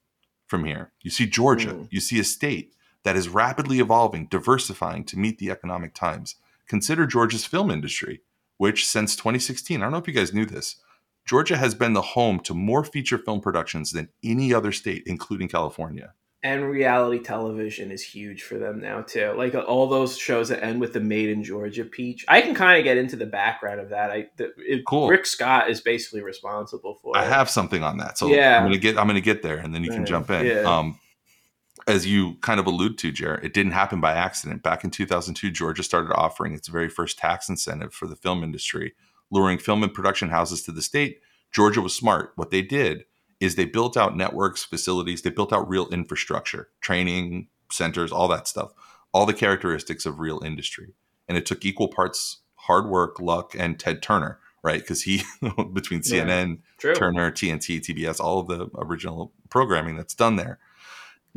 from here, you see Georgia. Mm. You see a state that is rapidly evolving, diversifying to meet the economic times. Consider Georgia's film industry, which since twenty sixteen, I don't know if you guys knew this, Georgia has been the home to more feature film productions than any other state, including California. And reality television is huge for them now, too. Like all those shows that end with the Made in Georgia peach. I can kind of get into the background of that. I the, it, cool. Rick Scott is basically responsible for I it. I have something on that. So yeah. I'm going to get I'm going to get there, and then you can right. jump in. Yeah. Um, as you kind of allude to, Jared, it didn't happen by accident. Back in two thousand two, Georgia started offering its very first tax incentive for the film industry, luring film and production houses to the state. Georgia was smart. What they did is they built out networks, facilities, they built out real infrastructure, training centers, all that stuff, all the characteristics of real industry. And it took equal parts hard work, luck, and Ted Turner, right? Because he, between C N N, yeah, Turner, T N T, T B S, all of the original programming that's done there.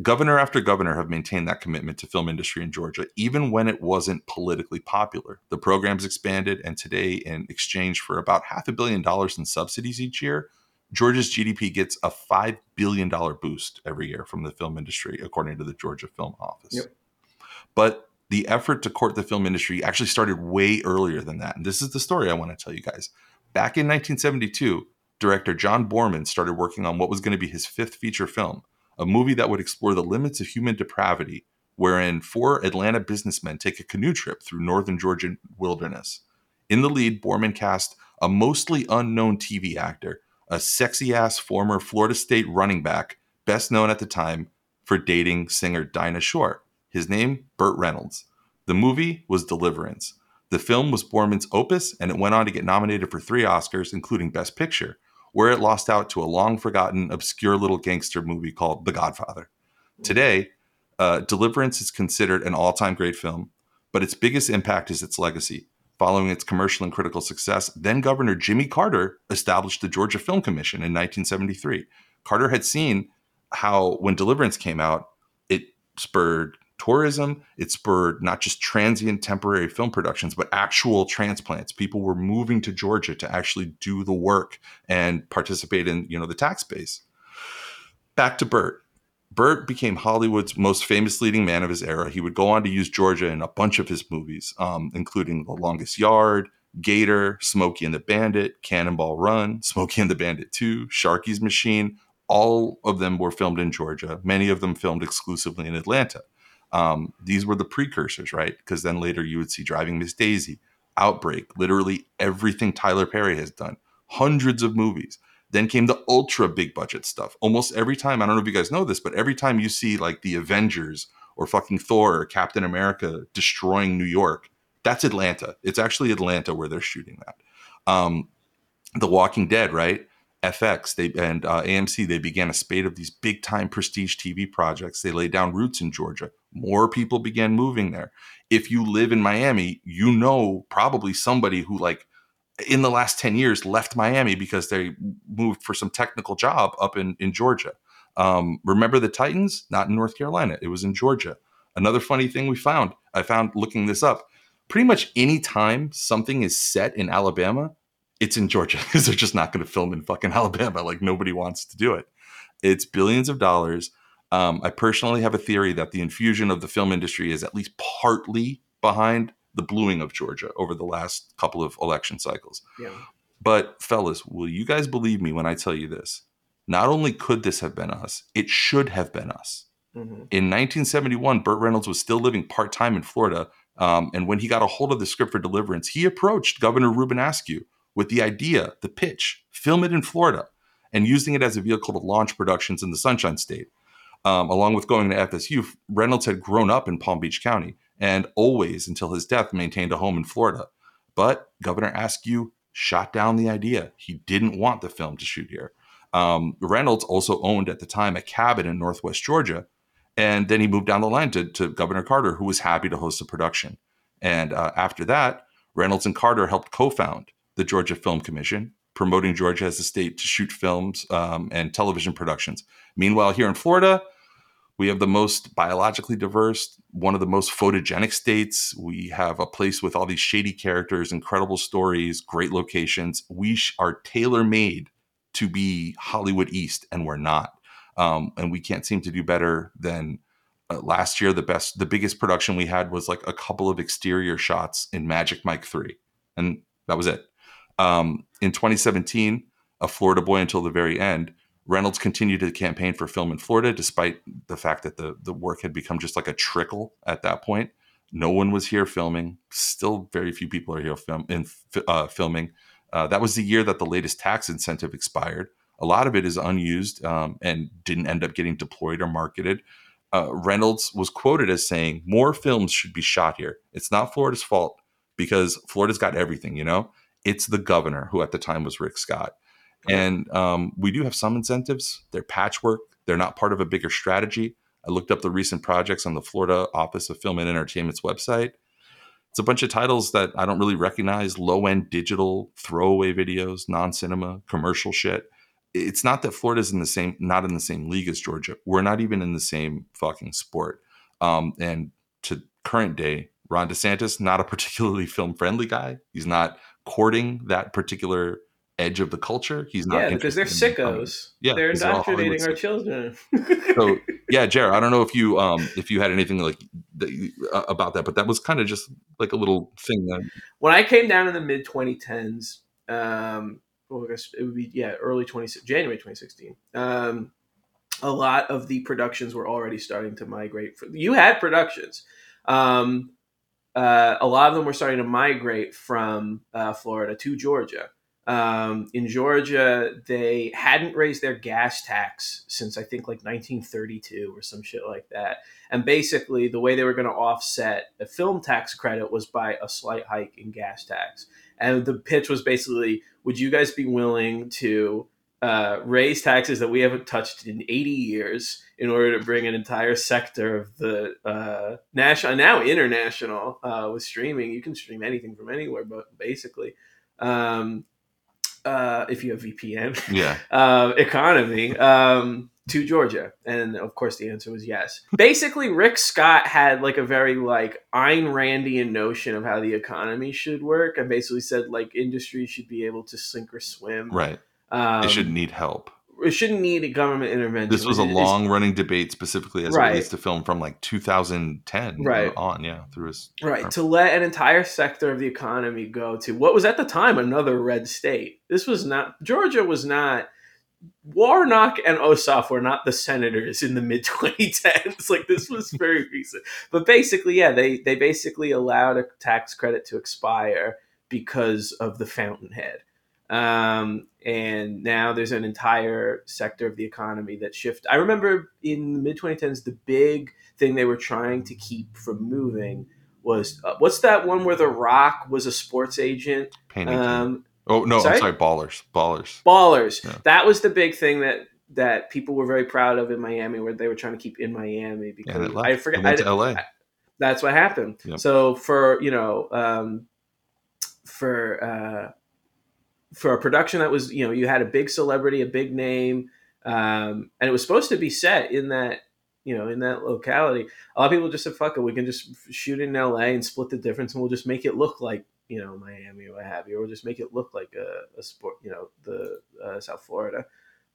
Governor after governor have maintained that commitment to film industry in Georgia, even when it wasn't politically popular. The program's expanded, and today, in exchange for about half a billion dollars in subsidies each year, Georgia's G D P gets a five billion dollars boost every year from the film industry, according to the Georgia Film Office. Yep. But the effort to court the film industry actually started way earlier than that. And this is the story I want to tell you guys. Back in nineteen seventy-two, director John Borman started working on what was going to be his fifth feature film, a movie that would explore the limits of human depravity, wherein four Atlanta businessmen take a canoe trip through northern Georgian wilderness. In the lead, Borman cast a mostly unknown T V actor, a sexy-ass former Florida State running back, best known at the time for dating singer Dinah Shore. His name, Burt Reynolds. The movie was Deliverance. The film was Borman's opus, and it went on to get nominated for three Oscars, including Best Picture, where it lost out to a long-forgotten, obscure little gangster movie called The Godfather. Today, uh, Deliverance is considered an all-time great film, but its biggest impact is its legacy. Following its commercial and critical success, then-Governor Jimmy Carter established the Georgia Film Commission in nineteen seventy-three. Carter had seen how, when Deliverance came out, it spurred tourism, it spurred not just transient temporary film productions, but actual transplants. People were moving to Georgia to actually do the work and participate in, you know, the tax base. Back to Burt. Burt became Hollywood's most famous leading man of his era. He would go on to use Georgia in a bunch of his movies, um, including The Longest Yard, Gator, Smokey and the Bandit, Cannonball Run, Smokey and the Bandit two, Sharky's Machine. All of them were filmed in Georgia. Many of them filmed exclusively in Atlanta. Um, these were the precursors, right? Because then later you would see Driving Miss Daisy, Outbreak, literally everything Tyler Perry has done, hundreds of movies. Then came the ultra big budget stuff. Almost every time, I don't know if you guys know this, but every time you see like the Avengers or fucking Thor or Captain America destroying New York, that's Atlanta. It's actually Atlanta where they're shooting that. Um, The Walking Dead, right? F X they and uh, A M C, they began a spate of these big time prestige T V projects. They laid down roots in Georgia. More people began moving there. If you live in Miami, you know probably somebody who like in the last ten years left Miami because they moved for some technical job up in, in Georgia. Um, remember the Titans? Not in North Carolina. It was in Georgia. Another funny thing we found, I found looking this up, pretty much any time something is set in Alabama, it's in Georgia because they're just not going to film in fucking Alabama. Like nobody wants to do it. It's billions of dollars. Um, I personally have a theory that the infusion of the film industry is at least partly behind the bluing of Georgia over the last couple of election cycles. Yeah. But fellas, will you guys believe me when I tell you this? Not only could this have been us, it should have been us. Mm-hmm. In nineteen seventy-one, Burt Reynolds was still living part-time in Florida. Um, and when he got a hold of the script for Deliverance, he approached Governor Ruben Askew with the idea, the pitch, film it in Florida. and using it as a vehicle to launch productions in the Sunshine State. Um, along with going to F S U, Reynolds had grown up in Palm Beach County and always, until his death, maintained a home in Florida. But Governor Askew shot down the idea. He didn't want the film to shoot here. Um, Reynolds also owned at the time a cabin in Northwest Georgia. And then he moved down the line to, to Governor Carter, who was happy to host the production. And uh, after that, Reynolds and Carter helped co-found the Georgia Film Commission, promoting Georgia as a state to shoot films um, and television productions. Meanwhile, here in Florida, we have the most biologically diverse, one of the most photogenic states. We have a place with all these shady characters, incredible stories, great locations. We sh- are tailor-made to be Hollywood East, and we're not. Um, and we can't seem to do better than uh, last year. The best, the biggest production we had was like a couple of exterior shots in Magic Mike three. And that was it. Um, in twenty seventeen, a Florida boy until the very end, Reynolds continued to campaign for film in Florida, despite the fact that the, the work had become just like a trickle at that point. No one was here filming. Still very few people are here film, in uh, filming. Uh, that was the year that the latest tax incentive expired. A lot of it is unused um, and didn't end up getting deployed or marketed. Uh, Reynolds was quoted as saying, more films should be shot here. It's not Florida's fault because Florida's got everything, you know? It's the governor, who at the time was Rick Scott. And um, we do have some incentives. They're patchwork. They're not part of a bigger strategy. I looked up the recent projects on the Florida Office of Film and Entertainment's website. It's a bunch of titles that I don't really recognize. Low-end digital, throwaway videos, non-cinema, commercial shit. It's not that Florida's in the same, not in the same league as Georgia. We're not even in the same fucking sport. Um, and to current day, Ron DeSantis, not a particularly film-friendly guy. He's not courting that particular edge of the culture. He's not. Yeah, because they're sickos. In, um, yeah, they're indoctrinating our children. So yeah, Jared, I don't know if you um, if you had anything like that, uh, about that, but that was kind of just like a little thing. That... When I came down in the mid twenty tens. Um, Well, I guess it would be yeah, early twenty January twenty sixteen. Um, a lot of the productions were already starting to migrate. From, you had productions. Um, uh, a lot of them were starting to migrate from uh, Florida to Georgia. Um, in Georgia, they hadn't raised their gas tax since I think like nineteen thirty two or some shit like that. And basically, the way they were going to offset a film tax credit was by a slight hike in gas tax. And the pitch was basically, would you guys be willing to uh, raise taxes that we haven't touched in eighty years in order to bring an entire sector of the uh, national, now international, uh, with streaming? You can stream anything from anywhere, but basically, um, uh, if you have V P N, yeah. uh, economy um, to Georgia. And of course, the answer was yes. Basically, Rick Scott had like a very like Ayn Randian notion of how the economy should work, and basically said like industry should be able to sink or swim. Right. Um, it shouldn't need help. It shouldn't need a government intervention. This was a long running debate, specifically as right. it relates to film from like two thousand ten right. on, yeah, through his right term. To let an entire sector of the economy go to what was at the time another red state. This was not Georgia was not. Warnock and Ossoff were not the senators in the mid twenty tens. Like this was very recent, but basically, yeah, they they basically allowed a tax credit to expire because of the Fountainhead, um, and now there's an entire sector of the economy that shift. I remember in the mid twenty tens, the big thing they were trying to keep from moving was uh, what's that one where The Rock was a sports agent? Um, Oh, no, sorry? I'm sorry, Ballers. Ballers. Ballers. Yeah. That was the big thing that, that people were very proud of in Miami, where they were trying to keep in Miami. Because and it left. I forget. It went I, to L A. I, that's what happened. Yep. So for, you know, um, for uh, for a production that was, you know, you had a big celebrity, a big name, um, and it was supposed to be set in that, you know, in that locality. A lot of people just said, fuck it, we can just shoot in L A and split the difference, and we'll just make it look like, you know, Miami or what have you, or just make it look like a, a sport, you know, the uh, South Florida.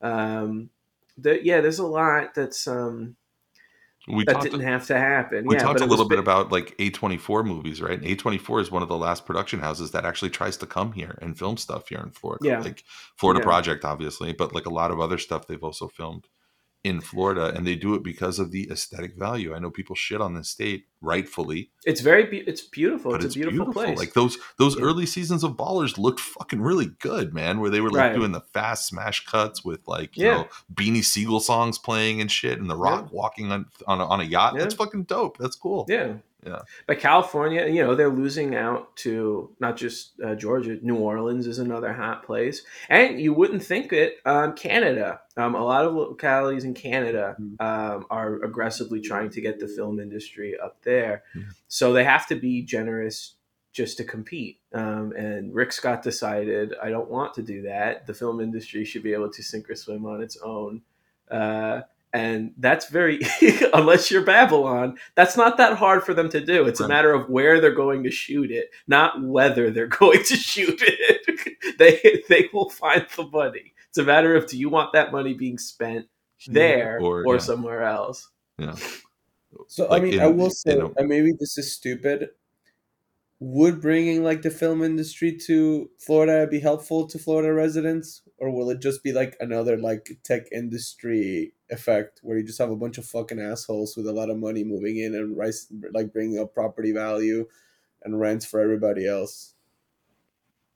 Um, the, yeah, there's a lot that's um, we that didn't to, have to happen. We yeah, talked a little bit big. about like A twenty-four movies, right? And A twenty-four is one of the last production houses that actually tries to come here and film stuff here in Florida. Yeah. Like Florida yeah. Project, obviously, but like a lot of other stuff they've also filmed in Florida, and they do it because of the aesthetic value. I know people shit on this state, rightfully. It's very, be- it's beautiful. It's, it's a beautiful, beautiful place. Like those, those yeah. early seasons of Ballers looked fucking really good, man. Where they were like right. doing the fast smash cuts with like, you yeah. know, Beanie Siegel songs playing and shit, and The Rock yeah. walking on on a, on a yacht. Yeah. That's fucking dope. That's cool. Yeah, yeah. But California, you know, they're losing out to not just uh, Georgia. New Orleans is another hot place, and you wouldn't think it. Um, Canada. Um, a lot of localities in Canada um, are aggressively trying to get the film industry up there. Yeah. So they have to be generous just to compete. Um, and Rick Scott decided, I don't want to do that. The film industry should be able to sink or swim on its own. Uh, and that's very, unless you're Babylon, that's not that hard for them to do. It's right. a matter of where they're going to shoot it, not whether they're going to shoot it. they They will find the money. It's a matter of, do you want that money being spent there yeah, or, or yeah. somewhere else? Yeah. So, like, I mean, in, I will say, a... maybe this is stupid. Would bringing, like, the film industry to Florida be helpful to Florida residents? Or will it just be, like, another, like, tech industry effect where you just have a bunch of fucking assholes with a lot of money moving in and, rise, like, bringing up property value and rents for everybody else?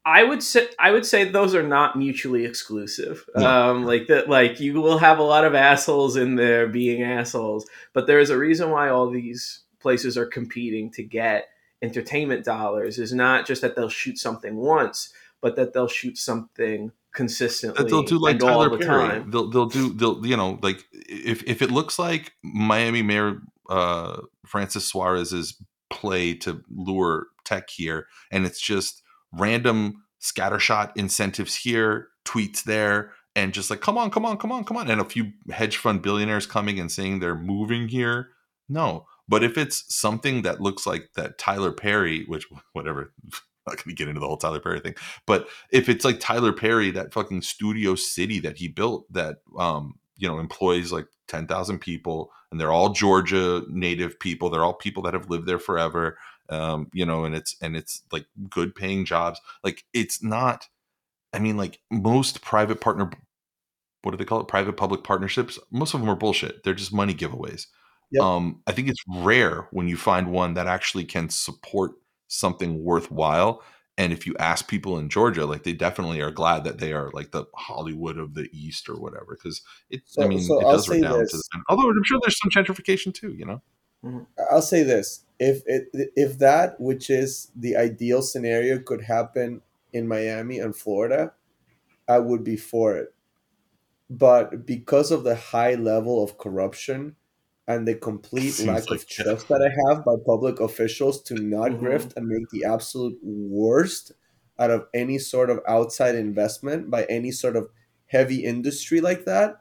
I would say I would say those are not mutually exclusive. Yeah. Um, like that, like you will have a lot of assholes in there being assholes, but there is a reason why all these places are competing to get entertainment dollars. Is not just that they'll shoot something once, but that they'll shoot something consistently. That they'll do like Tyler all the Perry. Time. They'll they'll do they'll you know like if if it looks like Miami Mayor uh, Francis Suarez's play to lure tech here, and it's just random scattershot incentives here, tweets there, and just like, come on, come on, come on, come on. And a few hedge fund billionaires coming and saying they're moving here. No. But if it's something that looks like that Tyler Perry, which whatever, I'm not going to get into the whole Tyler Perry thing. But if it's like Tyler Perry, that fucking studio city that he built that, um, you know, employs like ten thousand people, and they're all Georgia native people. They're all people that have lived there forever. Um, you know, and it's, and it's like good paying jobs. Like it's not, I mean, like most private partner, what do they call it? Private public partnerships. Most of them are bullshit. They're just money giveaways. Yep. Um, I think it's rare when you find one that actually can support something worthwhile. And if you ask people in Georgia, like they definitely are glad that they are like the Hollywood of the East or whatever. Cause it's, so, I mean, so it does run down this. To the, although I'm sure there's some gentrification too, you know? I'll say this. If it if that, which is the ideal scenario, could happen in Miami and Florida, I would be for it. But because of the high level of corruption and the complete Seems lack like of trust that I have by public officials to not mm-hmm. grift and make the absolute worst out of any sort of outside investment by any sort of heavy industry like that,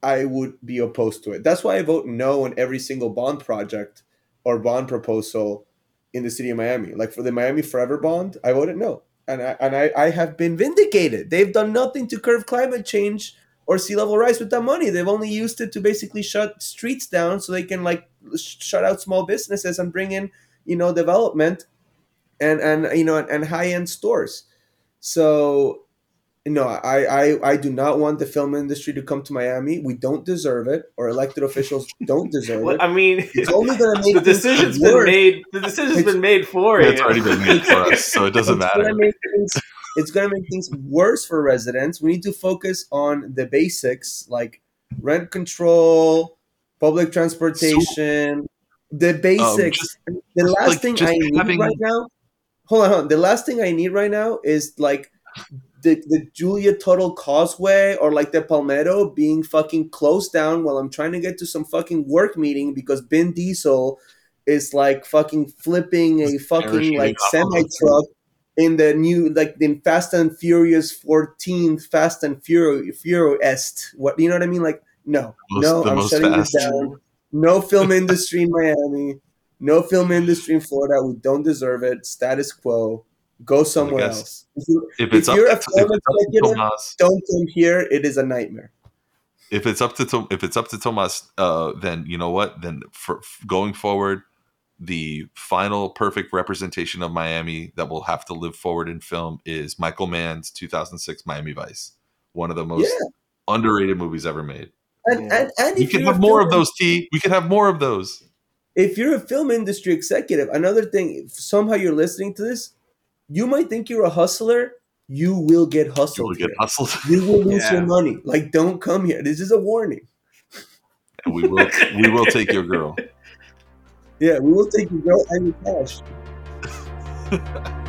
I would be opposed to it. That's why I vote no on every single bond project or bond proposal in the city of Miami. Like for the Miami Forever Bond, I voted no. And I and I, I have been vindicated. They've done nothing to curb climate change or sea level rise with that money. They've only used it to basically shut streets down so they can like sh- shut out small businesses and bring in, you know, development and, and you know, and, and high-end stores. So, no, I, I, I do not want the film industry to come to Miami. We don't deserve it. Our elected officials don't deserve well, it. I mean, it's only going to make the decision's been worse. made. The decision's it's, been made for you. It's already been made for us, so it doesn't it's matter. Gonna make things, it's going to make things worse for residents. We need to focus on the basics like rent control, public transportation, so, the basics. Um, just, the last like, thing I need having... right now. Hold on, hold on. The last thing I need right now is like. The, the Julia Tuttle Causeway or like the Palmetto being fucking closed down while I'm trying to get to some fucking work meeting because Vin Diesel is like fucking flipping a fucking like semi truck in the new like in Fast and Furious fourteen Fast and Furious Furious what you know what I mean like no most, no I'm shutting this down. No film industry in Miami. No film industry in Florida. We don't deserve it. Status quo. Go somewhere else. If, you, if, it's if you're up, a film executive, don't come here. It is a nightmare. If it's up to if it's up to Tomas, uh, then you know what? Then for, for going forward, the final perfect representation of Miami that will have to live forward in film is Michael Mann's two thousand six Miami Vice, one of the most yeah. underrated movies ever made. And yeah. and, and we could have more film, of those. T. We could have more of those. If you're a film industry executive, another thing, if somehow you're listening to this, you might think you're a hustler. You will get hustled. You will get hustled. You will lose yeah. your money. Like, don't come here. This is a warning. And we will. we will take your girl. Yeah, we will take your girl and your cash.